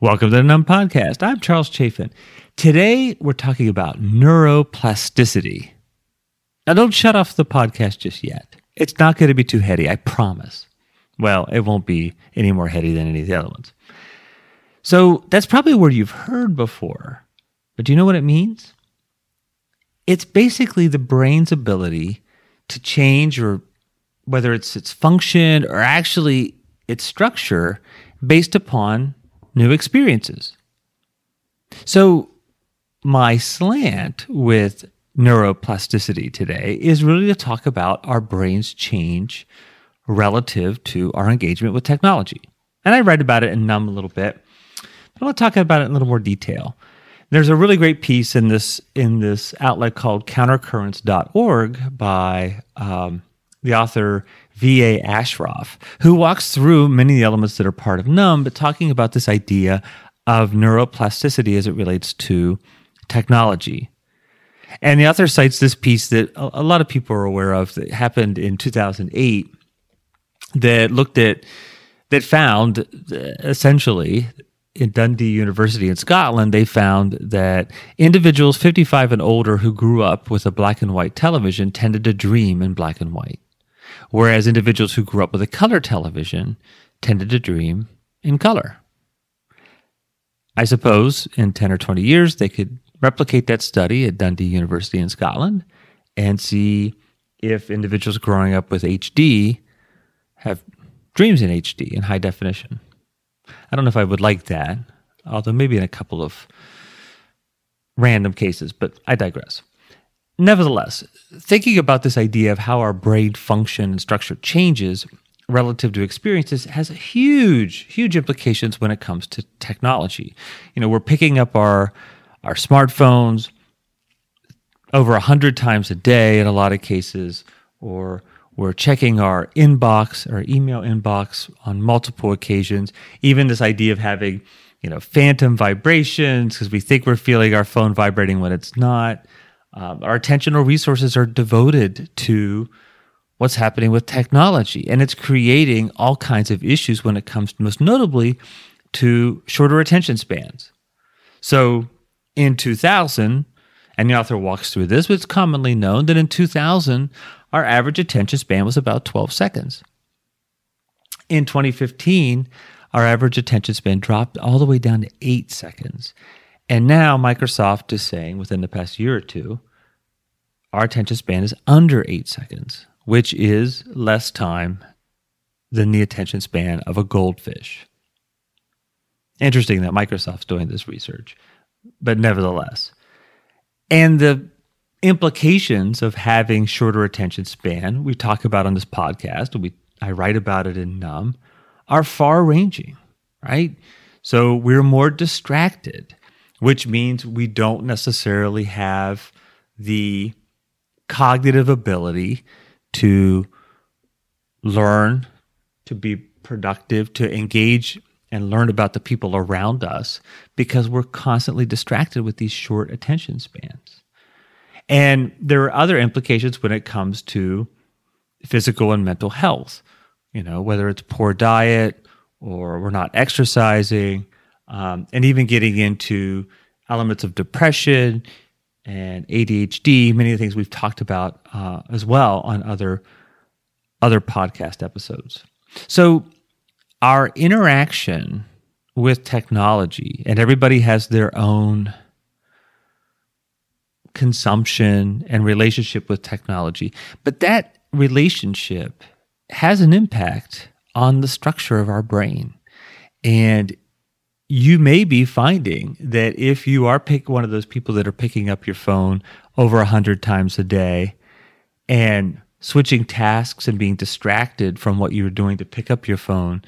Welcome to the NUM Podcast. I'm Charles Chaffin. Today, we're talking about neuroplasticity. Now, don't shut off the podcast just yet. It's not going to be too heady, I promise. Well, it won't be any more heady than any of the other ones. So that's probably a word you've heard before, but do you know what it means? It's basically the brain's ability to change, or whether it's its function or actually its structure, based upon new experiences. So my slant with neuroplasticity today is really to talk about our brain's change relative to our engagement with technology. And I write about it in NUM a little bit, but I want to talk about it in a little more detail. There's a really great piece in this outlet called CounterCurrents.org by the author V.A. Ashroff, who walks through many of the elements that are part of NUM, but talking about this idea of neuroplasticity as it relates to technology. And the author cites this piece that a lot of people are aware of that happened in 2008 that found essentially in Dundee University in Scotland, they found that individuals 55 and older who grew up with a black and white television tended to dream in black and white, whereas individuals who grew up with a color television tended to dream in color. I suppose in 10 or 20 years, they could replicate that study at Dundee University in Scotland and see if individuals growing up with HD have dreams in HD, in high definition. I don't know if I would like that, although maybe in a couple of random cases, but I digress. Nevertheless, thinking about this idea of how our brain function and structure changes relative to experiences has huge, huge implications when it comes to technology. You know, we're picking up our smartphones over 100 times a day in a lot of cases, or we're checking our inbox, our email inbox, on multiple occasions. Even this idea of having, phantom vibrations because we think we're feeling our phone vibrating when it's not. Our attentional resources are devoted to what's happening with technology, and it's creating all kinds of issues when it comes, most notably, to shorter attention spans. So in 2000, and the author walks through this, it's commonly known that in 2000, our average attention span was about 12 seconds. In 2015, our average attention span dropped all the way down to 8 seconds. And now Microsoft is saying within the past year or two, our attention span is under 8 seconds, which is less time than the attention span of a goldfish. Interesting that Microsoft's doing this research, but nevertheless. And the implications of having shorter attention span, we talk about on this podcast, I write about it in NUM, are far-ranging, right? So we're more distracted, which means we don't necessarily have the cognitive ability to learn, to be productive, to engage and learn about the people around us because we're constantly distracted with these short attention spans. And there are other implications when it comes to physical and mental health, whether it's poor diet or we're not exercising, and even getting into elements of depression and ADHD, many of the things we've talked about as well on other podcast episodes. So our interaction with technology, and everybody has their own consumption and relationship with technology. But that relationship has an impact on the structure of our brain. And you may be finding that if you are one of those people that are picking up your phone over 100 times a day and switching tasks and being distracted from what you were doing to pick up your phone,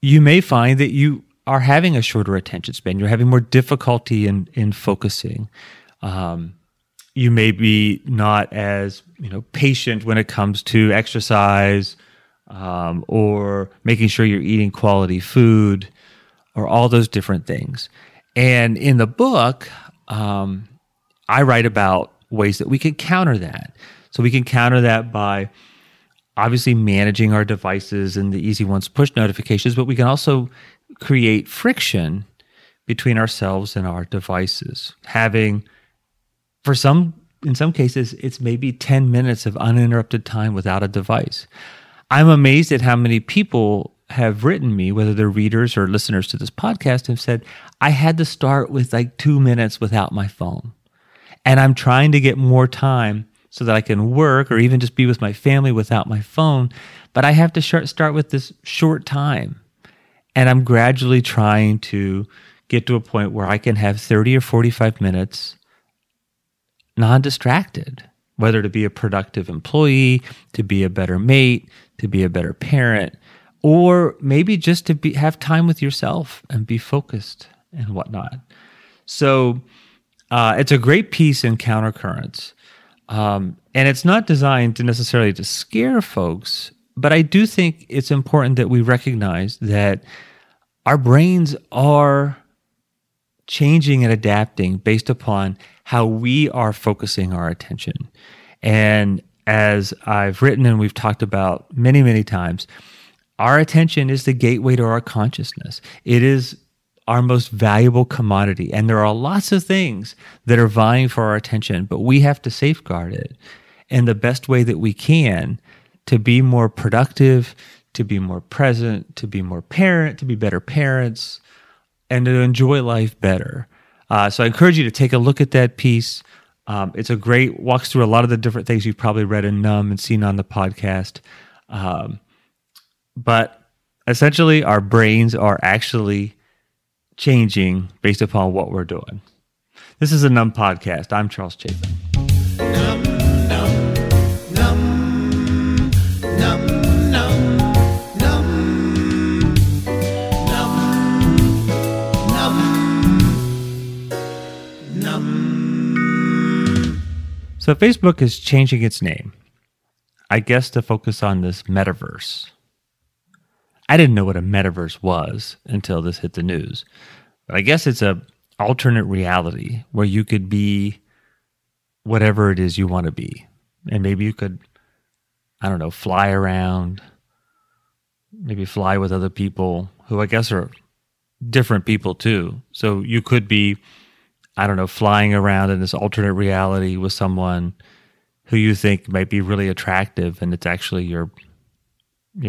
you may find that you are having a shorter attention span. You're having more difficulty in focusing. You may be not as patient when it comes to exercise or making sure you're eating quality food or all those different things. And in the book, I write about ways that we can counter that. So we can counter that by obviously managing our devices and the easy ones, push notifications, but we can also create friction between ourselves and our devices. Having, in some cases, it's maybe 10 minutes of uninterrupted time without a device. I'm amazed at how many people have written me, whether they're readers or listeners to this podcast, have said, I had to start with like 2 minutes without my phone. And I'm trying to get more time so that I can work or even just be with my family without my phone. But I have to start with this short time. And I'm gradually trying to get to a point where I can have 30 or 45 minutes non-distracted, whether to be a productive employee, to be a better mate, to be a better parent, or maybe just to have time with yourself and be focused and whatnot. So it's a great piece in CounterCurrents. And it's not designed to necessarily to scare folks, but I do think it's important that we recognize that our brains are changing and adapting based upon how we are focusing our attention. And as I've written and we've talked about many, many times, our attention is the gateway to our consciousness. It is our most valuable commodity. And there are lots of things that are vying for our attention, but we have to safeguard it in the best way that we can to be more productive, to be more present, to be more parent, to be better parents, and to enjoy life better. So I encourage you to take a look at that piece. It's a great, walks through a lot of the different things you've probably read in NUM and seen on the podcast. But essentially, our brains are actually changing based upon what we're doing. This is a NUM podcast. I'm Charles Chaffin. NUM, NUM, NUM, NUM, NUM, NUM, NUM, NUM, NUM. So Facebook is changing its name, I guess, to focus on this metaverse. I didn't know what a metaverse was until this hit the news. But I guess it's an alternate reality where you could be whatever it is you want to be. And maybe you could, I don't know, fly around, maybe fly with other people who I guess are different people too. So you could be, I don't know, flying around in this alternate reality with someone who you think might be really attractive and it's actually your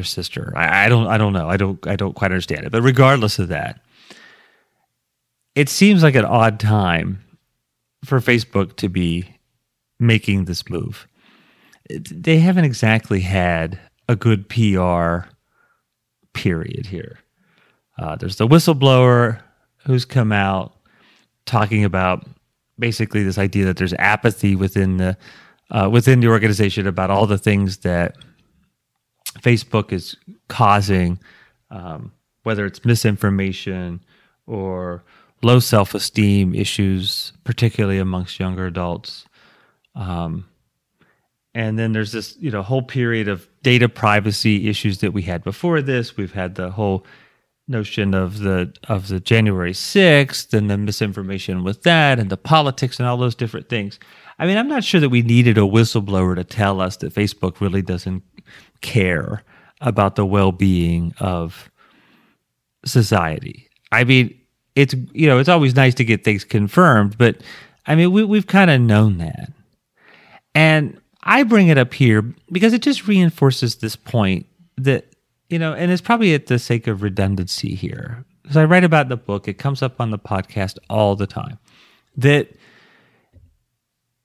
sister. I don't know. I don't quite understand it. But regardless of that, it seems like an odd time for Facebook to be making this move. They haven't exactly had a good PR period here. There's the whistleblower who's come out talking about basically this idea that there's apathy within the organization about all the things that Facebook is causing, whether it's misinformation or low self-esteem issues, particularly amongst younger adults. And then there's this, whole period of data privacy issues that we had before this. We've had the whole notion of the January 6th and the misinformation with that and the politics and all those different things. I mean, I'm not sure that we needed a whistleblower to tell us that Facebook really doesn't care about the well-being of society. I mean, it's it's always nice to get things confirmed, but I mean, we've kind of known that. And I bring it up here because it just reinforces this point that, and it's probably at the sake of redundancy here. Because I write about the book, it comes up on the podcast all the time, that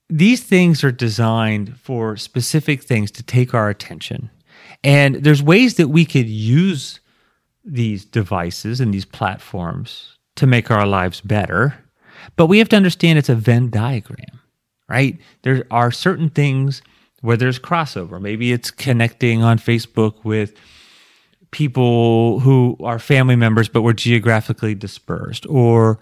these things are designed for specific things to take our attention. And there's ways that we could use these devices and these platforms to make our lives better. But we have to understand it's a Venn diagram, right? There are certain things where there's crossover. Maybe it's connecting on Facebook with people who are family members but were geographically dispersed, or,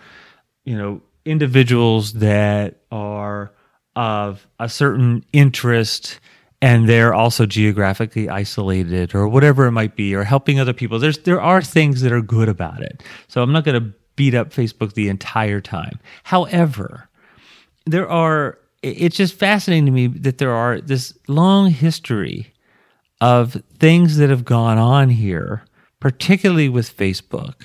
individuals that are of a certain interest and they're also geographically isolated or whatever it might be, or helping other people. There are things that are good about it. So I'm not going to beat up Facebook the entire time. However, it's just fascinating to me that there are this long history of things that have gone on here, particularly with Facebook,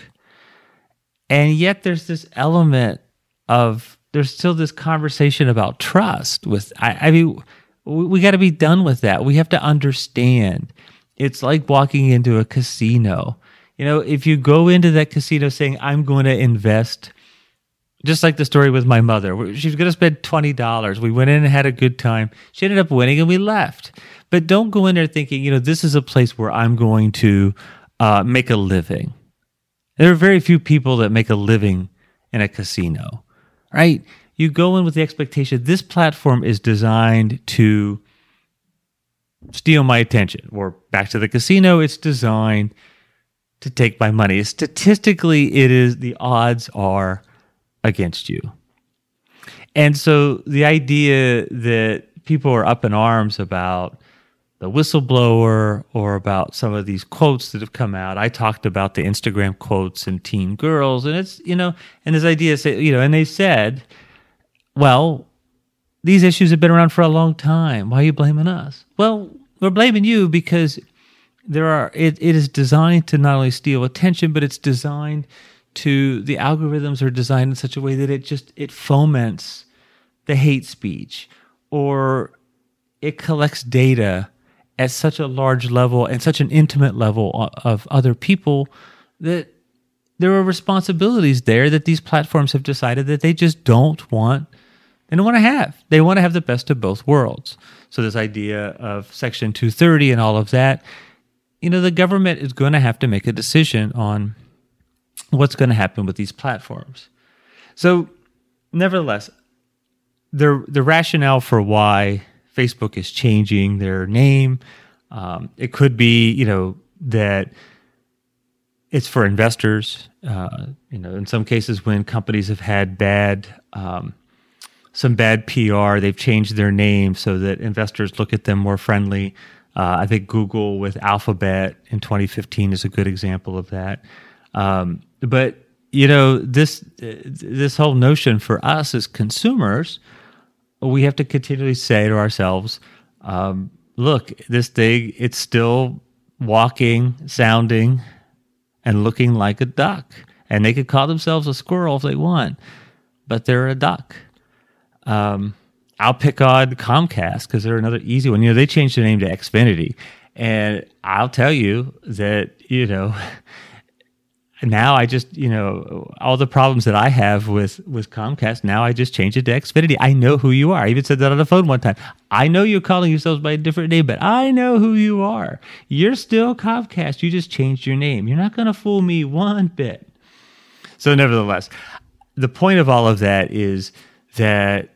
And yet there's this element of, there's still this conversation about trust with, I mean, we got to be done with that. We have to understand. It's like walking into a casino. You know, if you go into that casino saying, I'm going to invest, just like the story with my mother, she's going to spend $20. We went in and had a good time. She ended up winning and we left. But don't go in there thinking, you know, this is a place where I'm going to make a living. There are very few people that make a living in a casino, right? You go in with the expectation this platform is designed to steal my attention. Or back to the casino, it's designed to take my money. Statistically, it is, the odds are against you. And so the idea that people are up in arms about the whistleblower or about some of these quotes that have come out. I talked about the Instagram quotes and teen girls, and it's, you know, and this idea, you know, and they said, well, these issues have been around for a long time. Why are you blaming us? Well, we're blaming you because there are, it is designed to not only steal attention, but it's designed to, the algorithms are designed in such a way that it foments the hate speech, or it collects data at such a large level and such an intimate level of other people that there are responsibilities there that these platforms have decided that they just don't want to have. They want to have the best of both worlds. So this idea of Section 230 and all of that, you know, the government is going to have to make a decision on what's going to happen with these platforms. So nevertheless, the rationale for why Facebook is changing their name. It could be, you know, that it's for investors. You know, in some cases when companies have had some bad PR, they've changed their name so that investors look at them more friendly. I think Google with Alphabet in 2015 is a good example of that. But, you know, this whole notion for us as consumers, we have to continually say to ourselves, look, this thing, it's still walking, sounding, and looking like a duck. And they could call themselves a squirrel if they want, but they're a duck. I'll pick on Comcast because they're another easy one. You know, they changed their name to Xfinity. And I'll tell you that, you know, now I just, you know, all the problems that I have with Comcast, now I just change it to Xfinity. I know who you are. I even said that on the phone one time. I know you're calling yourselves by a different name, but I know who you are. You're still Comcast. You just changed your name. You're not going to fool me one bit. So nevertheless, the point of all of that is that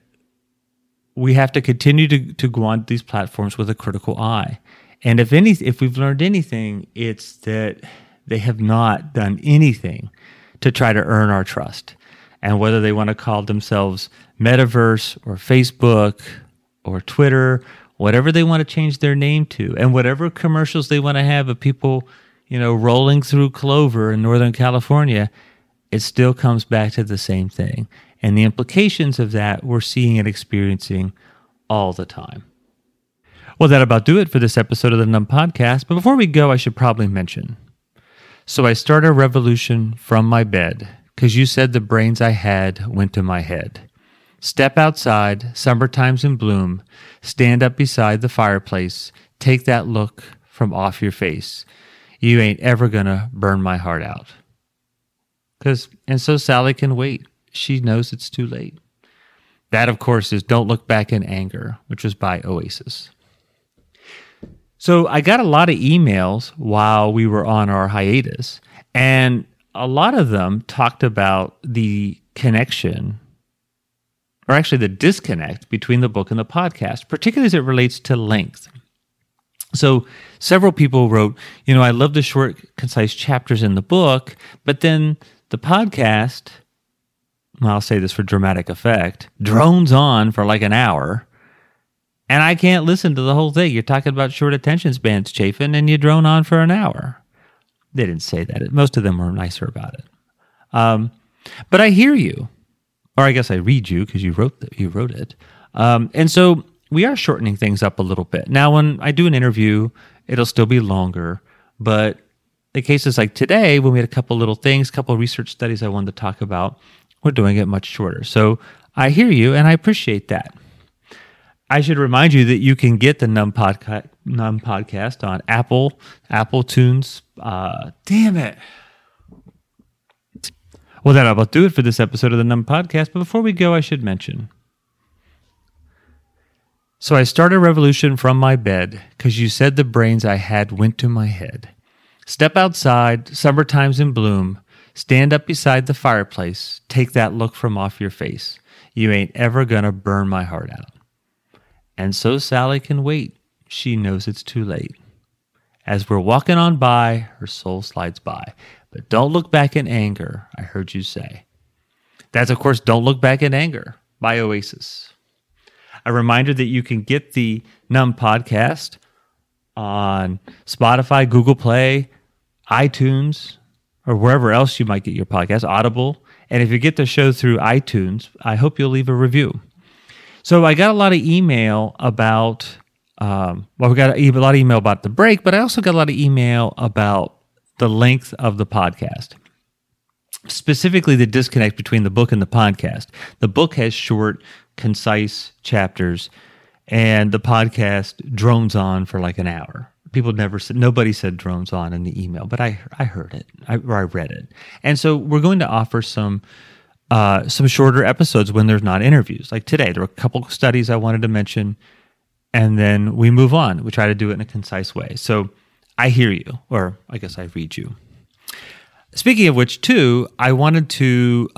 we have to continue to go on these platforms with a critical eye. And if we've learned anything, it's that they have not done anything to try to earn our trust. And whether they want to call themselves Metaverse or Facebook or Twitter, whatever they want to change their name to, and whatever commercials they want to have of people, you know, rolling through clover in Northern California, it still comes back to the same thing. And the implications of that we're seeing and experiencing all the time. Well, that about do it for this episode of the NUM Podcast. But before we go, I should probably mention, so I start a revolution from my bed, 'cause you said the brains I had went to my head. Step outside, summertime's in bloom, stand up beside the fireplace, take that look from off your face. You ain't ever gonna burn my heart out. 'Cause, and so Sally can wait. She knows it's too late. That, of course, is Don't Look Back in Anger, which was by Oasis. So I got a lot of emails while we were on our hiatus, and a lot of them talked about the connection, or actually the disconnect between the book and the podcast, particularly as it relates to length. So several people wrote, you know, I love the short, concise chapters in the book, but then the podcast, well, I'll say this for dramatic effect, drones on for like an hour. And I can't listen to the whole thing. You're talking about short attention spans, Chaffin, and you drone on for an hour. They didn't say that. Most of them were nicer about it. But I hear you, or I guess I read you because you wrote it. And so we are shortening things up a little bit. Now, when I do an interview, it'll still be longer, but the cases like today, when we had a couple little things, a couple research studies I wanted to talk about, we're doing it much shorter. So I hear you, and I appreciate that. I should remind you that you can get the NUM podcast on Apple Tunes. Damn it. Well, that'll about do it for this episode of the NUM podcast. But before we go, I should mention. So I start a revolution from my bed, because you said the brains I had went to my head. Step outside, summertime's in bloom. Stand up beside the fireplace. Take that look from off your face. You ain't ever gonna burn my heart out. And so Sally can wait. She knows it's too late. As we're walking on by, her soul slides by. But don't look back in anger, I heard you say. That's, of course, Don't Look Back in Anger by Oasis. A reminder that you can get the NUM podcast on Spotify, Google Play, iTunes, or wherever else you might get your podcast, Audible. And if you get the show through iTunes, I hope you'll leave a review. So I got a lot of email about, we got a lot of email about the break, but I also got a lot of email about the length of the podcast, specifically the disconnect between the book and the podcast. The book has short, concise chapters, and the podcast drones on for like an hour. Nobody said drones on in the email, but I heard it, or I read it. And so we're going to offer some shorter episodes when there's not interviews. Like today, there were a couple studies I wanted to mention, and then we move on. We try to do it in a concise way. So I hear you, or I guess I read you. Speaking of which, too, I wanted to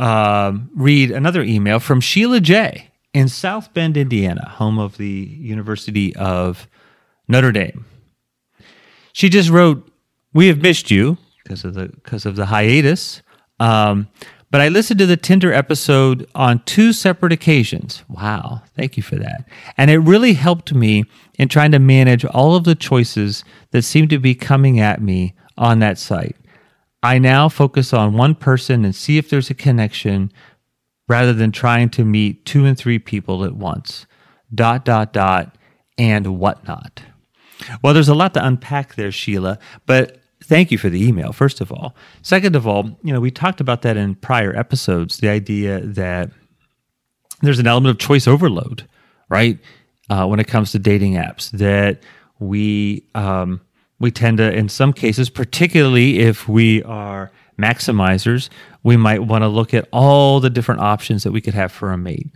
read another email from Sheila J. in South Bend, Indiana, home of the University of Notre Dame. She just wrote, "We have missed you because of the hiatus. But I listened to the Tinder episode on 2 separate occasions." Wow, thank you for that. "And it really helped me in trying to manage all of the choices that seemed to be coming at me on that site. I now focus on one person and see if there's a connection rather than trying to meet 2 and 3 people at once. ... and whatnot." Well, there's a lot to unpack there, Sheila, but thank you for the email, first of all. Second of all, we talked about that in prior episodes, the idea that there's an element of choice overload, right, when it comes to dating apps, that we tend to, in some cases, particularly if we are maximizers, we might want to look at all the different options that we could have for a mate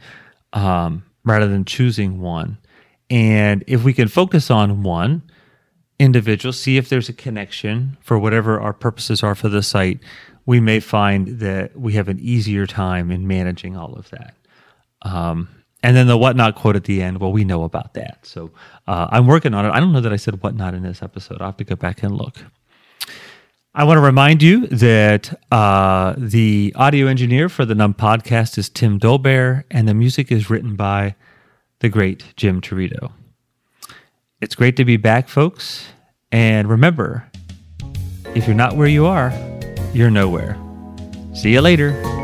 rather than choosing one. And if we can focus on one individual, see if there's a connection for whatever our purposes are for the site, we may find that we have an easier time in managing all of that. And then the whatnot quote at the end, well, we know about that. So I'm working on it. I don't know that I said whatnot in this episode. I'll have to go back and look. I want to remind you that the audio engineer for the NUM podcast is Tim Dolbear, and the music is written by the great Jim Torito. It's great to be back, folks. And remember, if you're not where you are, you're nowhere. See you later.